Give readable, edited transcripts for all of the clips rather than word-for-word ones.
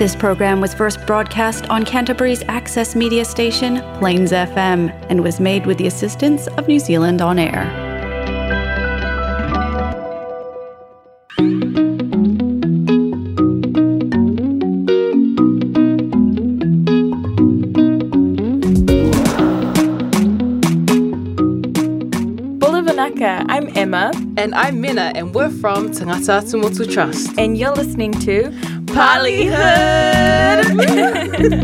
This program was first broadcast on Canterbury's access media station, Plains FM, and was made with the assistance of New Zealand On Air. I'm Emma. And I'm Minna, and we're from Tangata Atumotu Trust. And you're listening to Pallyhood!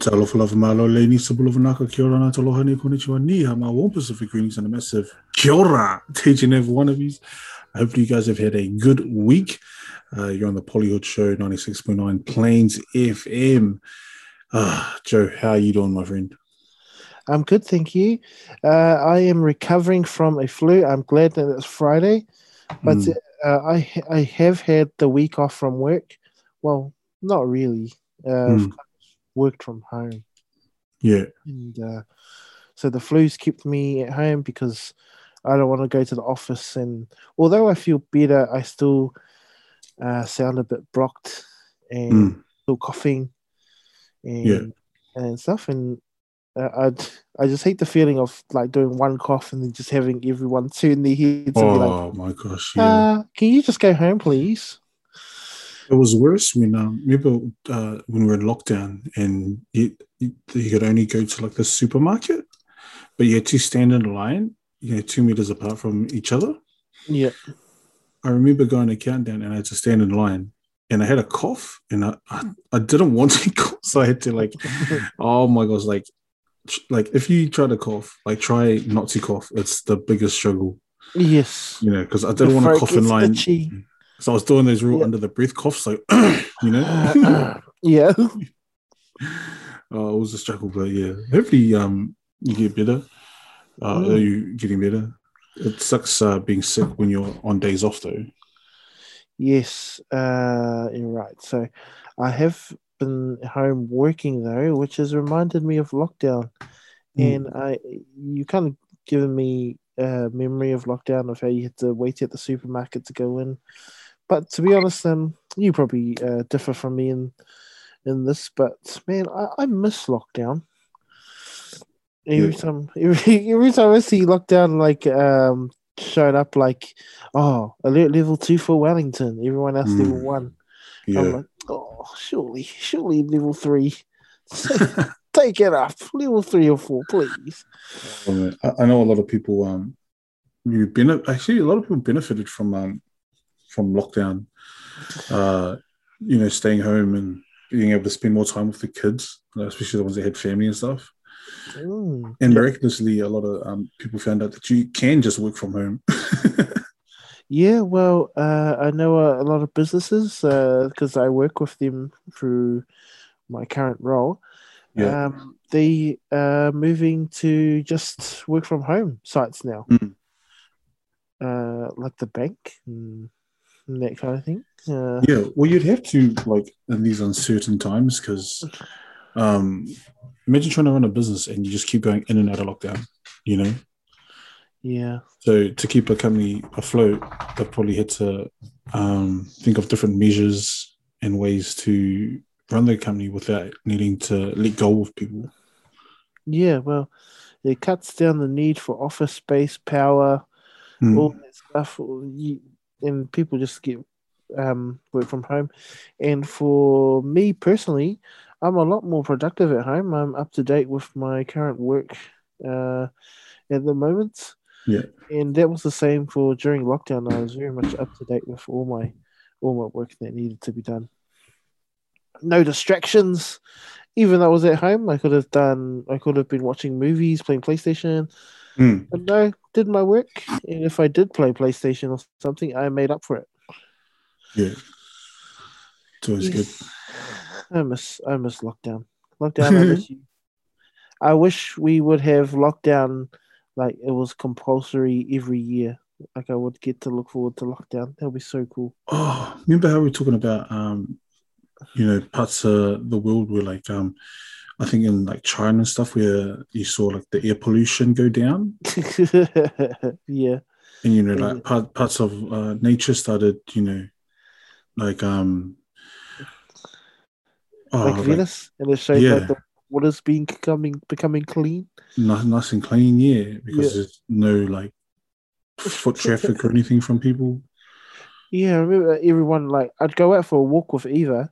Talo falava malo leni sabulovnaka kiorana tolohani konnichiwa ni hama warm Pacific greetings and a massive kia ora to each and every one of you. I hope you guys have had a good week. You're on the Polyhood Show 96.9 Plains FM. Joe, how are you doing, my friend? I'm good, thank you. I am recovering from a flu. I'm glad that it's Friday, but I have had the week off from work. Well, not really. Worked from home, so the flu's kept me at home because I don't want to go to the office, and although I feel better, I still sound a bit blocked and still coughing and stuff, and I just hate the feeling of like doing one cough and then just having everyone turn their heads and be like, oh my gosh, can you just go home please? It was worse when when we were in lockdown and you could only go to like the supermarket, but you had to stand in a line, 2 meters apart from each other. Yeah, I remember going to Countdown and I had to stand in line, and I had a cough, and I didn't want to cough, so I had to like, oh my gosh, like if you try to cough, like try not to cough. It's the biggest struggle. Yes, because I didn't want to cough in line. Itchy. So I was doing those real under the breath coughs, like, it was a struggle, but yeah. Hopefully you get better. Are you getting better? It sucks being sick when you're on days off, though. Yes, you're right. So I have been home working, though, which has reminded me of lockdown. And you kind of given me a memory of lockdown, of how you had to wait at the supermarket to go in. But to be honest, you probably differ from me in this. But man, I miss lockdown. Every time I see lockdown, like showing up, like alert level 2 for Wellington, everyone else level 1. Yeah. I'm like, surely level 3. Take it up, level 3 or 4, please. I know a lot of people. A lot of people benefited from lockdown, staying home and being able to spend more time with the kids, especially the ones that had family and stuff. And miraculously, a lot of people found out that you can just work from home. Yeah, well, I know a lot of businesses because I work with them through my current role. Yeah. They are moving to just work from home sites now, like the bank and that kind of thing. Well, you'd have to, like, in these uncertain times, because imagine trying to run a business and you just keep going in and out of lockdown, Yeah. So to keep a company afloat, they probably had to think of different measures and ways to run their company without needing to let go of people. Yeah, well, it cuts down the need for office space, power, all that stuff. And people just get work from home. And for me personally, I'm a lot more productive at home. I'm up to date with my current work at the moment. Yeah. And that was the same for during lockdown. I was very much up to date with all my work that needed to be done. No distractions. Even though I was at home, I could have been watching movies, playing PlayStation. But no, did my work. And if I did play PlayStation or something, I made up for it. Yeah. It's always good. I miss lockdown. Lockdown, I miss you. I wish we would have lockdown, like it was compulsory every year. like I would get to look forward to lockdown. That'll be so cool. Oh, remember how we were talking about you know, parts of the world where like I think in like China and stuff where you saw like the air pollution go down. Yeah. And you know, like parts of nature started, you know, like like Venus, and it showed like the water's becoming clean. Nice and clean, yeah, because there's no like foot traffic or anything from people. Yeah, I remember everyone like I'd go out for a walk with Eva,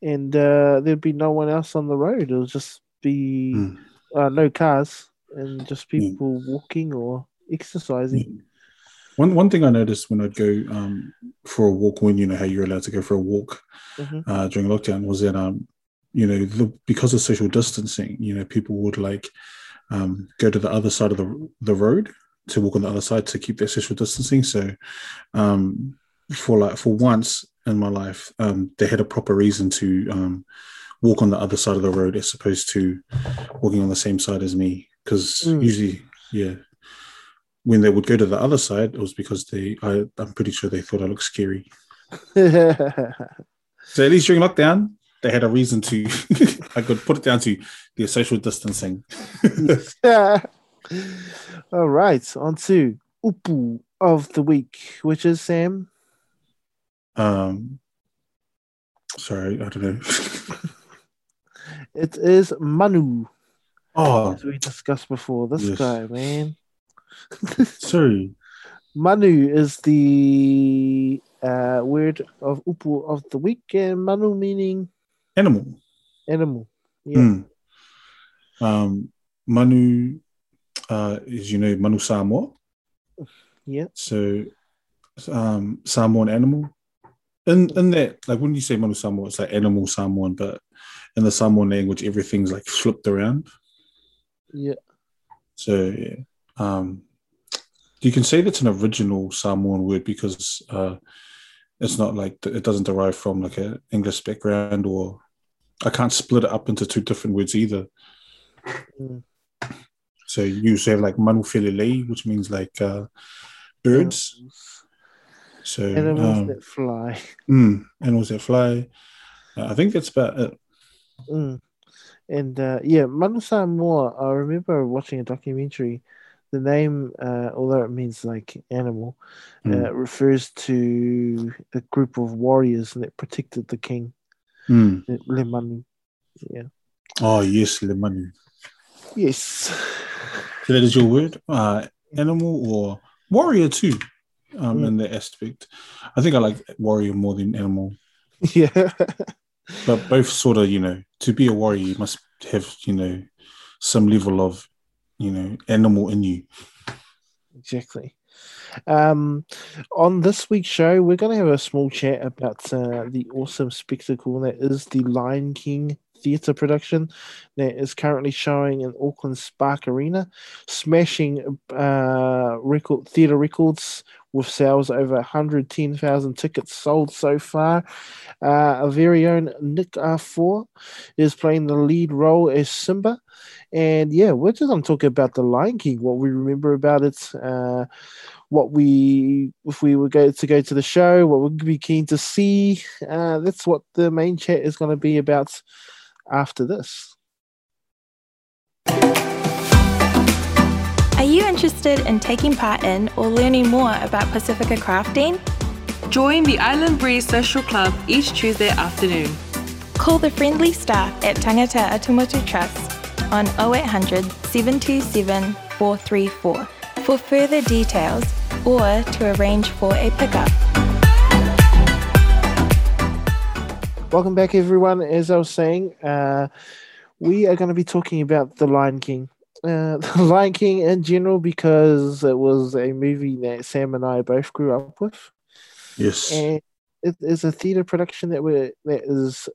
and there'd be no one else on the road. It'll just be no cars and just people walking or exercising. Yeah. One thing I noticed when I'd go for a walk, when you know how you're allowed to go for a walk during lockdown, was that you know, because of social distancing, you know, people would like go to the other side of the road to walk on the other side to keep their social distancing. So for once in my life, they had a proper reason to walk on the other side of the road as opposed to walking on the same side as me, because usually, when they would go to the other side, it was because I'm pretty sure they thought I looked scary. So at least during lockdown, they had a reason to. I could put it down to their social distancing. All right, on to upu of the week, which is Sam. Sorry, I don't know. It is Manu. Oh, as we discussed before, this guy, man. Sorry. Manu is the word of upu of the week, and Manu meaning animal. Yeah. Manu is, you know, Manu Samoa. Yeah. So Samoan animal. In that, like when you say Manu Samoa, it's like animal Samoan, but in the Samoan language, everything's like flipped around. Yeah. So yeah. You can say that's an original Samoan word because it's not like it doesn't derive from like an English background, or I can't split it up into two different words either. So you usually have like manu felelei, which means like birds. So animals that fly. Animals that fly. I think that's about it. And Manu Samoa, I remember watching a documentary. The name, although it means like animal, refers to a group of warriors that protected the king. Le Manu. Yeah. Oh, yes, Le Manu. Yes. So that is your word? Animal or warrior too, in that aspect. I think I like warrior more than animal. Yeah. But both sort of, you know, to be a warrior, you must have, you know, some level of, you know, animal in you. Exactly. On this week's show, we're going to have a small chat about the awesome spectacle that is the Lion King theatre production that is currently showing in Auckland's Spark Arena, smashing theatre records with sales over 110,000 tickets sold so far. Our very own Nicka Ra is playing the lead role as Simba. And yeah, we're just going to talk about The Lion King, what we remember about it, if we were go to the show, what we'd be keen to see. That's what the main chat is going to be about after this. Are you interested in taking part in or learning more about Pasifika crafting? Join the Island Breeze Social Club each Tuesday afternoon. Call the friendly staff at Tangata Atumotu Trust on 0800 727 434 for further details or to arrange for a pickup. Welcome back, everyone. As I was saying, we are going to be talking about The Lion King. The Lion King in general, because it was a movie that Sam and I both grew up with. Yes. And it is a theatre production that is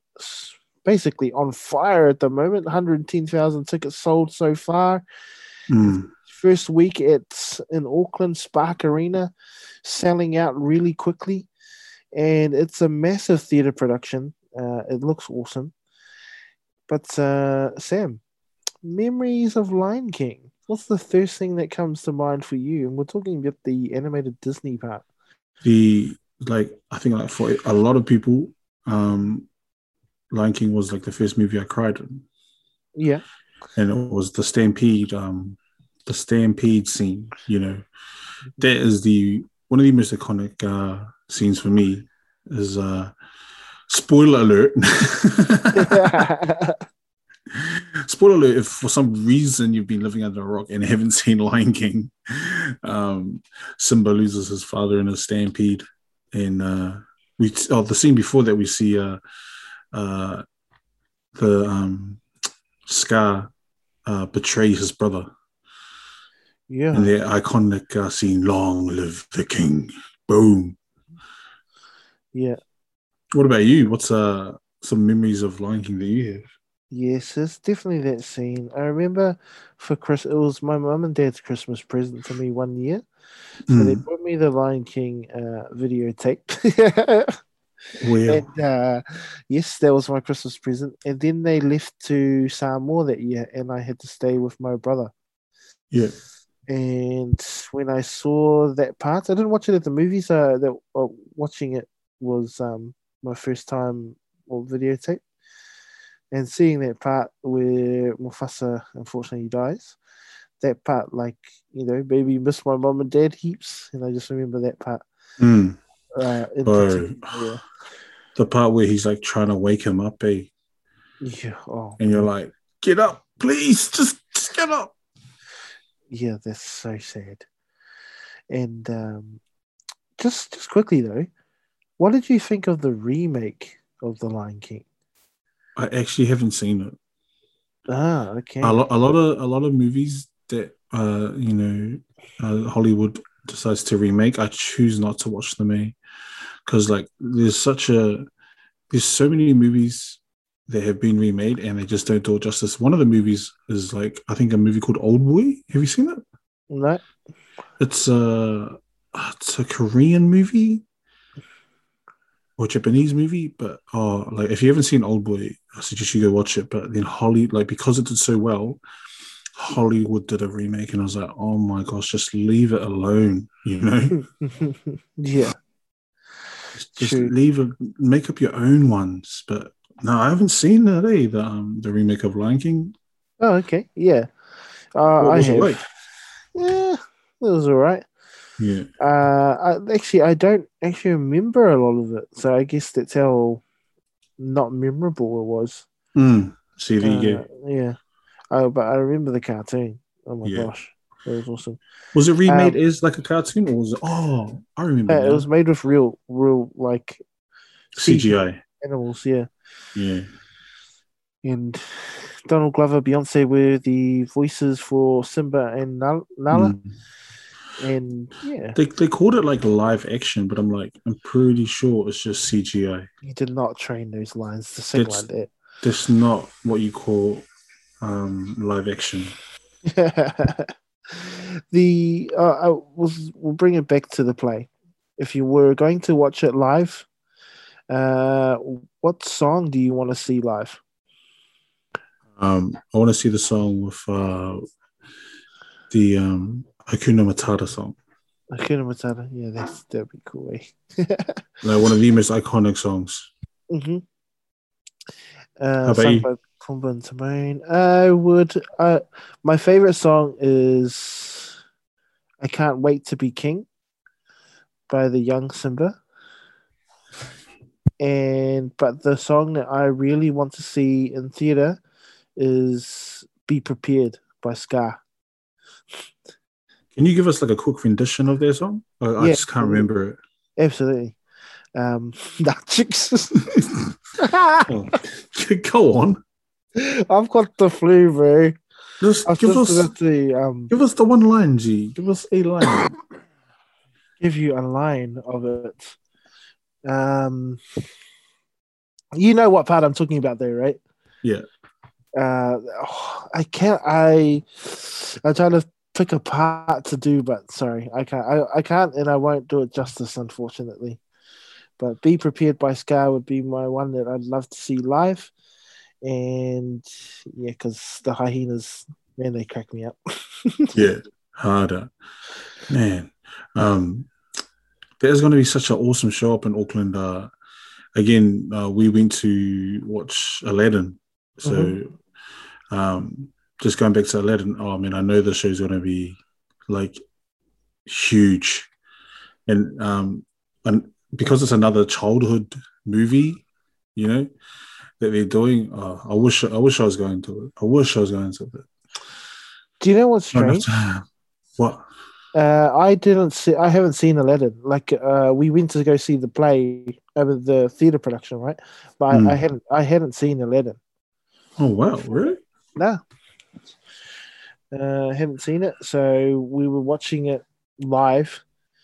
basically on fire at the moment. 110,000 tickets sold so far. First week it's in Auckland Spark Arena, selling out really quickly. And it's a massive theatre production. It looks awesome. But Sam, memories of Lion King. what's the first thing that comes to mind for you? And we're talking about the animated Disney part. For a lot of people, Lion King was like the first movie I cried in. Yeah. And it was the stampede, scene, you know. That is one of the most iconic scenes for me is, spoiler alert. Spoiler alert, if for some reason you've been living under a rock and haven't seen Lion King, Simba loses his father in a stampede. And the scene before that, we see Scar betray his brother. Yeah. And the iconic scene, long live the king. Boom. Yeah. What about you? What's some memories of Lion King that you have? Yes, it's definitely that scene. I remember for Christmas, it was my mum and dad's Christmas present for me one year. So they brought me the Lion King videotape. Well, and, yes, that was my Christmas present. And then they left to Samoa that year, and I had to stay with my brother. Yeah. And when I saw that part, I didn't watch it at the movies. Watching it was my first time on videotape. And seeing that part where Mufasa unfortunately dies, that part, like, you know, maybe missed my mom and dad heaps, and I just remember that part. Mm. The part where he's like trying to wake him up, eh? Yeah. Oh, and you're like, get up, please, just get up. Yeah, that's so sad. And just quickly though, what did you think of the remake of The Lion King? I actually haven't seen it. Ah, okay. A lot of movies that Hollywood decides to remake, I choose not to watch them, because there's so many movies that have been remade and they just don't do it justice. One of the movies is I think a movie called Old Boy. Have you seen it? No. It's a Korean movie or Japanese movie, but if you haven't seen Old Boy, I suggest you go watch it. But then because it did so well, Hollywood did a remake, and I was like, oh my gosh, just leave it alone, you know? Yeah. Just leave it, make up your own ones. But no, I haven't seen that, the remake of Lion King. Oh, okay. Yeah. I have. Yeah, it was all right. Yeah. I don't actually remember a lot of it, so I guess that's how not memorable it was. Mm. See, there you go. Yeah. Oh, but I remember the cartoon. Oh my gosh, that was awesome. Was it remade as a cartoon, or was it? Oh, I remember. It was made with real CGI animals. Yeah. Yeah. And Donald Glover, Beyonce were the voices for Simba and Nala. Mm. And yeah, they called it live action, but I'm pretty sure it's just CGI. You did not train those lines to sing like that. That's not what you call live action. We'll bring it back to the play. If you were going to watch it live, what song do you want to see live? I want to see the song with the Hakuna Matata song. Hakuna Matata, yeah, that'd be cool. One of the most iconic songs. Mm-hmm. How about you? Pumbaa and Timon. I would. My favorite song is "I Can't Wait to Be King" by the young Simba. But the song that I really want to see in theater is "Be Prepared" by Scar. Can you give us a quick rendition of their song? I just can't remember it. Absolutely. Chicks. Oh, go on. I've got the flu, bro. Give us the one line, G. Give us a line. Give you a line of it. You know what part I'm talking about there, right? Yeah. I'm trying to pick a part to do, but sorry, I can't, and I won't do it justice, unfortunately. But "Be Prepared" by Scar would be my one that I'd love to see live. And yeah, because the hyenas Man, they crack me up. Yeah, harder. Man, there's going to be such an awesome show up in Auckland. Again, we went to watch Aladdin. So just going back to Aladdin, oh, I mean, I know the show's going to be, like, huge. And because it's another childhood movie, you know, that they're doing, I wish I was going to it. I wish I was going to it. Do you know what's strange? What? I haven't seen Aladdin. Like, we went to go see the play, the theatre production, right? But I hadn't seen Aladdin. Oh wow, really? No, haven't seen it. So we were watching it live.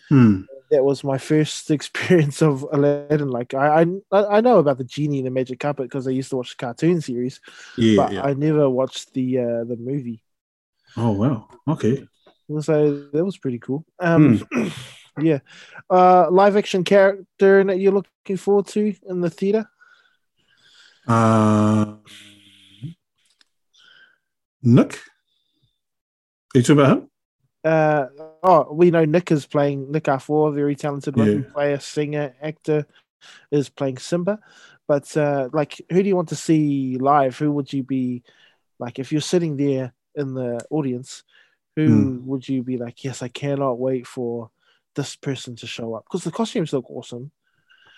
That was my first experience of Aladdin. Like, I know about the genie and the magic carpet because I used to watch the cartoon series, but I never watched the movie. Oh wow, okay. So that was pretty cool. Yeah. Live action character that you're looking forward to in the theatre? Nick? Are you talking about him? We know Nick is playing Nick R4, very talented rugby player, singer, actor, is playing Simba. But like, who do you want to see live? Who would you be like if you're sitting there in the audience? Who would you be like, yes, I cannot wait for this person to show up? Because the costumes look awesome.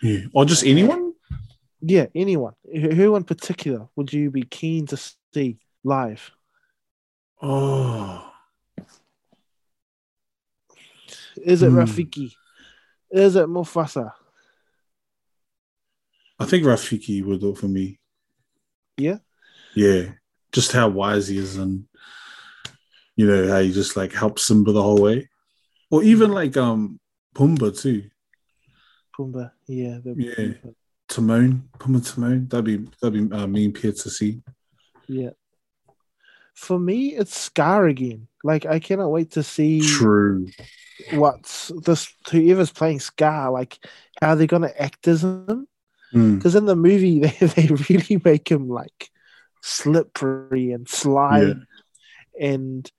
Yeah. Or just anyone? Yeah, anyone. Who in particular would you be keen to see live? Oh. Is it Rafiki? Is it Mufasa? I think Rafiki would do it for me. Yeah? Yeah. Just how wise he is and... You know, how he just, like, helps Simba the whole way. Or even, like, Pumbaa, too. Pumbaa, yeah. Yeah. Timon. Pumbaa Timon. That'd be me and Pierre to see. Yeah. For me, it's Scar again. Like, I cannot wait to see... True. Whoever's playing Scar, like, how they're going to act as him. Because in the movie, they really make him, like, slippery and slimy. Yeah. And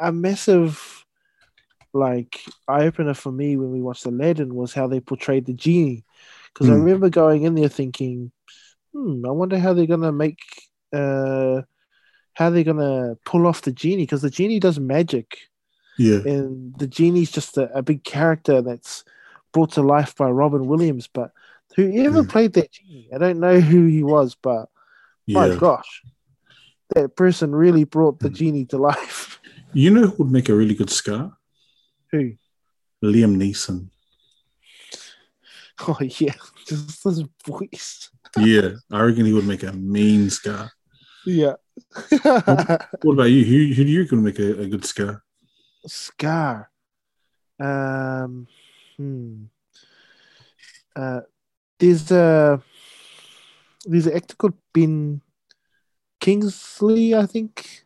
a massive, like, eye-opener for me when we watched Aladdin was how they portrayed the genie. Because I remember going in there thinking, I wonder how they're going to pull off the genie. Because the genie does magic. Yeah. And the genie's just a big character that's brought to life by Robin Williams. But whoever played that genie, I don't know who he was, but my gosh. That person really brought the genie to life. You know who would make a really good Scar? Who? Liam Neeson. Oh, yeah. Just his voice. Yeah. I reckon he would make a mean Scar. Yeah. What about you? Who do you reckon would make a good Scar? Scar? There's an actor called Ben... Kingsley, I think.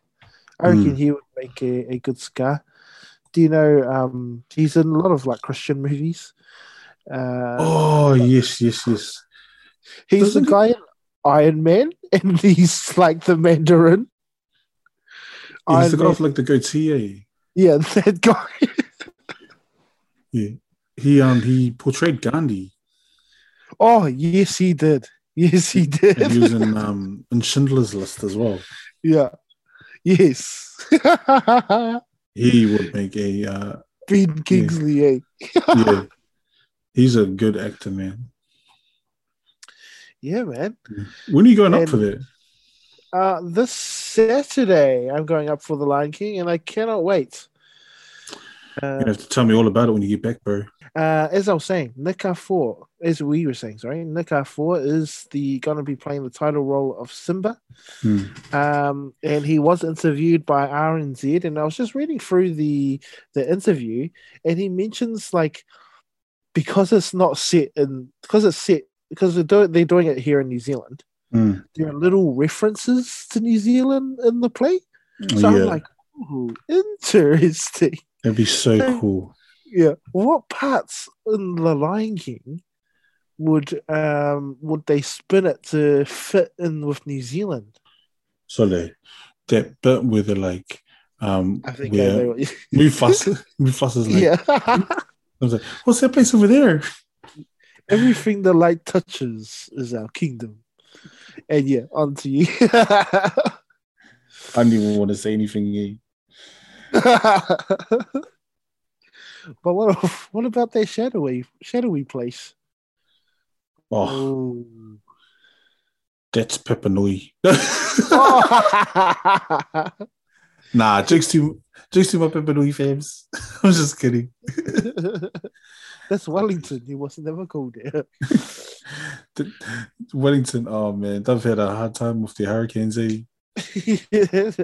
I reckon he would make a good Scar. Do you know, he's in a lot of, like, Christian movies. Yes. He's the guy in Iron Man, and he's, like, the Mandarin. Yeah, he's the guy with, like, the goatee, Yeah, that guy. Yeah. He portrayed Gandhi. Oh, yes, he did. Yes, he did. And he was in Schindler's List as well. Yeah. Yes. He would make a... Ben Kingsley, yeah. He's a good actor, man. Yeah, man. When are you going up for that? This Saturday, I'm going up for The Lion King, and I cannot wait. You have to tell me all about it when you get back, bro. As I was saying, Nick R4 is going to be playing the title role of Simba. And he was interviewed by RNZ, and I was just reading through the interview, and he mentions, like, because they're doing it here in New Zealand, there are little references to New Zealand in the play. So I'm like, ooh, interesting. That'd be so cool. Yeah. What parts in The Lion King would they spin it to fit in with New Zealand? So that bit where they're like, I think where I Mufasa's like, yeah. I was like, what's that place over there? Everything the light touches is our kingdom. And yeah, on to you. I don't even want to say anything. But what about that shadowy place? Oh, that's Pepanui. Oh. Nah, jokes to my Pepanui fams. I'm just kidding. That's Wellington. He was never go there. Wellington. Oh man, they've had a hard time with the hurricanes. Eh? Yes,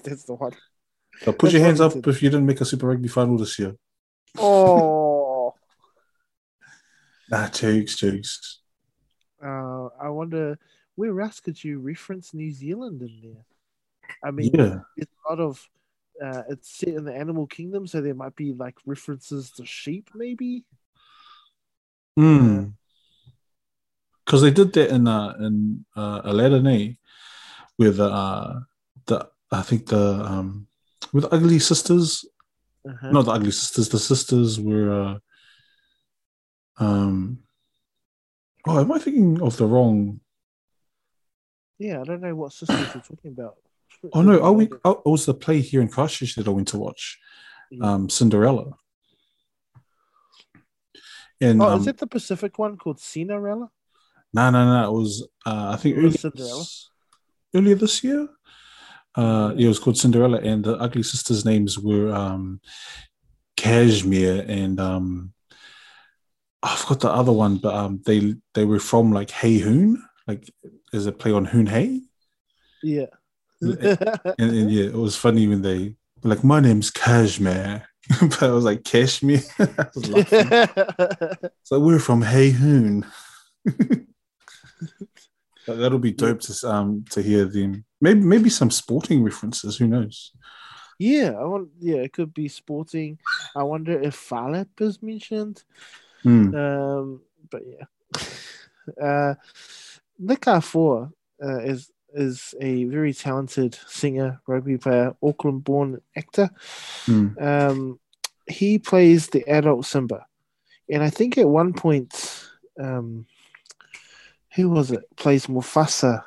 that's the one. Now, put that's your hands Wellington. Up if you didn't make a Super Rugby final this year. Oh. Nah, jokes. I wonder where else could you reference New Zealand in there? I mean, There's a lot of it's set in the animal kingdom, so there might be like references to sheep, maybe. Because they did that in Aladdin, eh? With with the ugly sisters. Uh-huh. Not the ugly sisters. The sisters were. Oh, am I thinking of the wrong? Yeah, I don't know what sisters you're talking about. Oh no! It was the play here in Christchurch that I went to watch, Cinderella. And is it the Pacific one called Cinderella? No. It was I think earlier this year. It was called Cinderella, and the ugly sisters' names were Cashmere and I forgot the other one, but they were from like Hey Hoon, like as a play on Hoon Hey. Yeah. and yeah, it was funny when they were like, my name's Kashmir, but I was like, Kashmir. I was laughing. It's like, we're from Hey Hoon. That'll be dope to hear them. Maybe some sporting references. Who knows? Yeah, it could be sporting. I wonder if Falap is mentioned. But yeah, Nicka Ra is a very talented singer, rugby player, Auckland-born actor. He plays the adult Simba. And I think at one point, who was it? Plays Mufasa.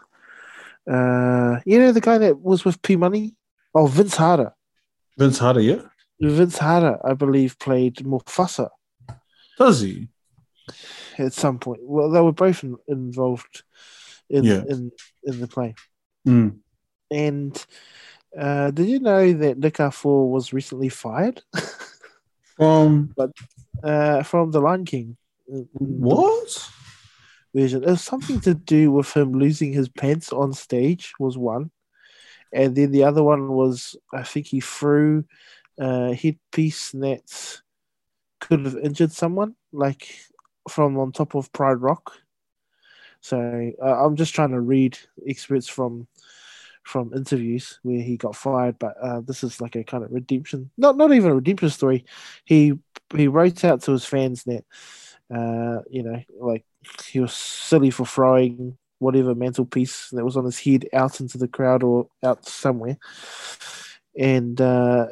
The guy that was with P Money? Oh, Vince Harder. Vince Harder, yeah? Vince Harder, I believe, played Mufasa. Does he? At some point. Well, they were both involved in the play. And did you know that Nicka Ra was recently fired from the Lion King? What? Version. It was something to do with him losing his pants on stage was one. And then the other one was, I think he threw a headpiece that could have injured someone, like from on top of Pride Rock. So I'm just trying to read excerpts from interviews where he got fired, but this is like a kind of redemption, not even a redemption story. He wrote out to his fans that, like he was silly for throwing whatever mantelpiece that was on his head out into the crowd or out somewhere, and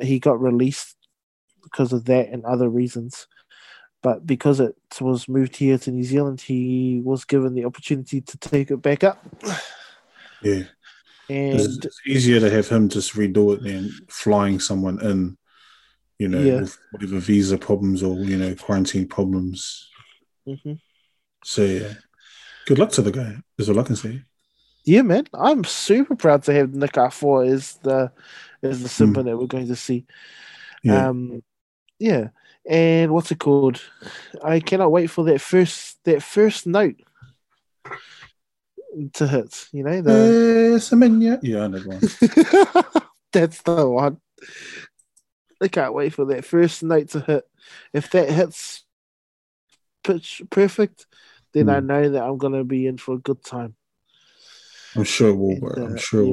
he got released because of that and other reasons. But because it was moved here to New Zealand, he was given the opportunity to take it back up. Yeah. And it's easier to have him just redo it than flying someone in, with whatever visa problems or, quarantine problems. Mm-hmm. So, yeah. Good luck to the guy, is all I can say. Yeah, man. I'm super proud to have Nicka Ra as the Simba that we're going to see. Yeah. Yeah. And what's it called? I cannot wait for that first note to hit. I know that one. That's the one. I can't wait for that first note to hit. If that hits pitch perfect, then I know that I'm gonna be in for a good time. I'm sure it will, bro. I'm sure it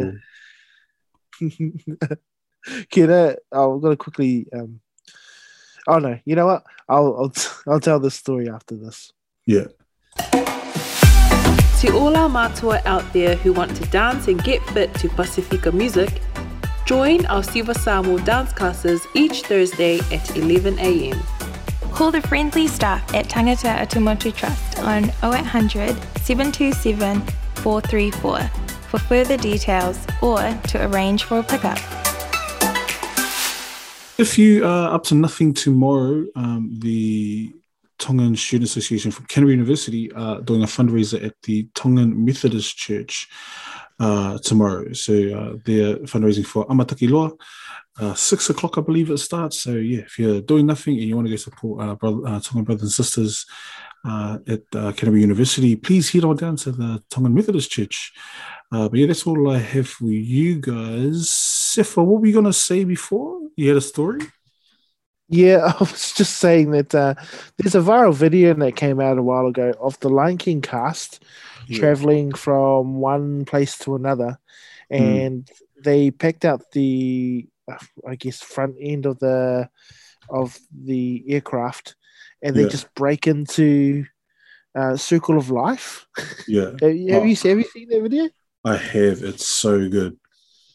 will. I'm gonna quickly. Oh no! You know what? I'll tell this story after this. Yeah. To all our mātua out there who want to dance and get fit to Pasifika music, Join our Sivasamo dance classes each Thursday at 11am. Call the friendly staff at Tangata Atumotu Trust on 0800 727 434 for further details or to arrange for a pickup. If you are up to nothing tomorrow, the Tongan Student Association from Canterbury University are doing a fundraiser at the Tongan Methodist Church tomorrow. So they're fundraising for Amataki Lua. 6 o'clock, I believe it starts. So yeah, if you're doing nothing and you want to go support Tongan brothers and sisters at Canterbury University, please head on down to the Tongan Methodist Church. But yeah, that's all I have for you guys. Sefa, what were you going to say before? You had a story? Yeah, I was just saying that there's a viral video that came out a while ago of the Lion King cast traveling from one place to another, and they picked out the, I guess, front end of the aircraft, and they just break into Circle of Life. Yeah, have you seen that video? I have. It's so good.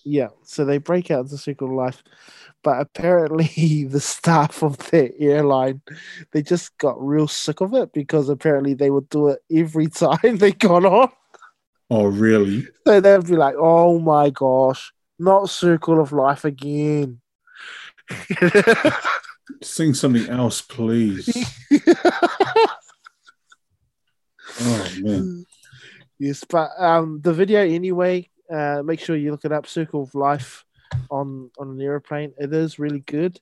Yeah, so they break out into Circle of Life. But apparently the staff of their airline, they just got real sick of it because apparently they would do it every time they got on. Oh, really? So they'd be like, oh, my gosh, not Circle of Life again. Sing something else, please. Oh, man. Yes, but the video anyway, make sure you look it up, Circle of Life. On an aeroplane, it is really good.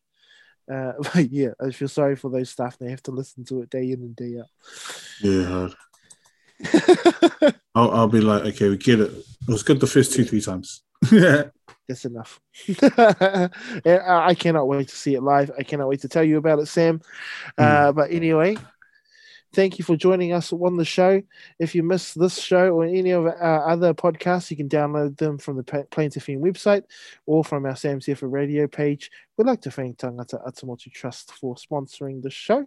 But yeah, I feel sorry for those staff. They have to listen to it day in and day out. Yeah, I'll be like, okay, we get it. It was good the first 2-3 times. That's enough. I cannot wait to see it live. I cannot wait to tell you about it, Sam. But anyway, thank you for joining us on the show. If you missed this show or any of our other podcasts, you can download them from the Plains FM website or from our Sam's Here for Radio page. We'd like to thank Tangata Atumotu Trust for sponsoring the show.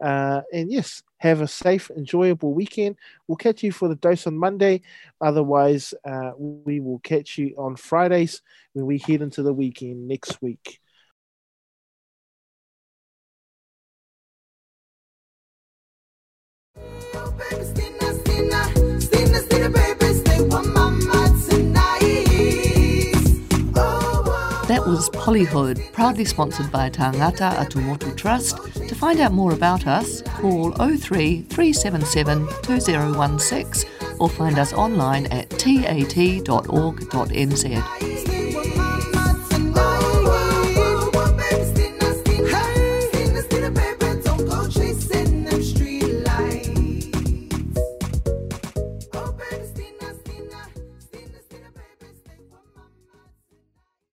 And yes, have a safe, enjoyable weekend. We'll catch you for the dose on Monday. Otherwise, we will catch you on Fridays when we head into the weekend next week. That was Pollyhood, proudly sponsored by Tangata Atumotu Trust. To find out more about us, call 03 377 2016 or find us online at tat.org.nz.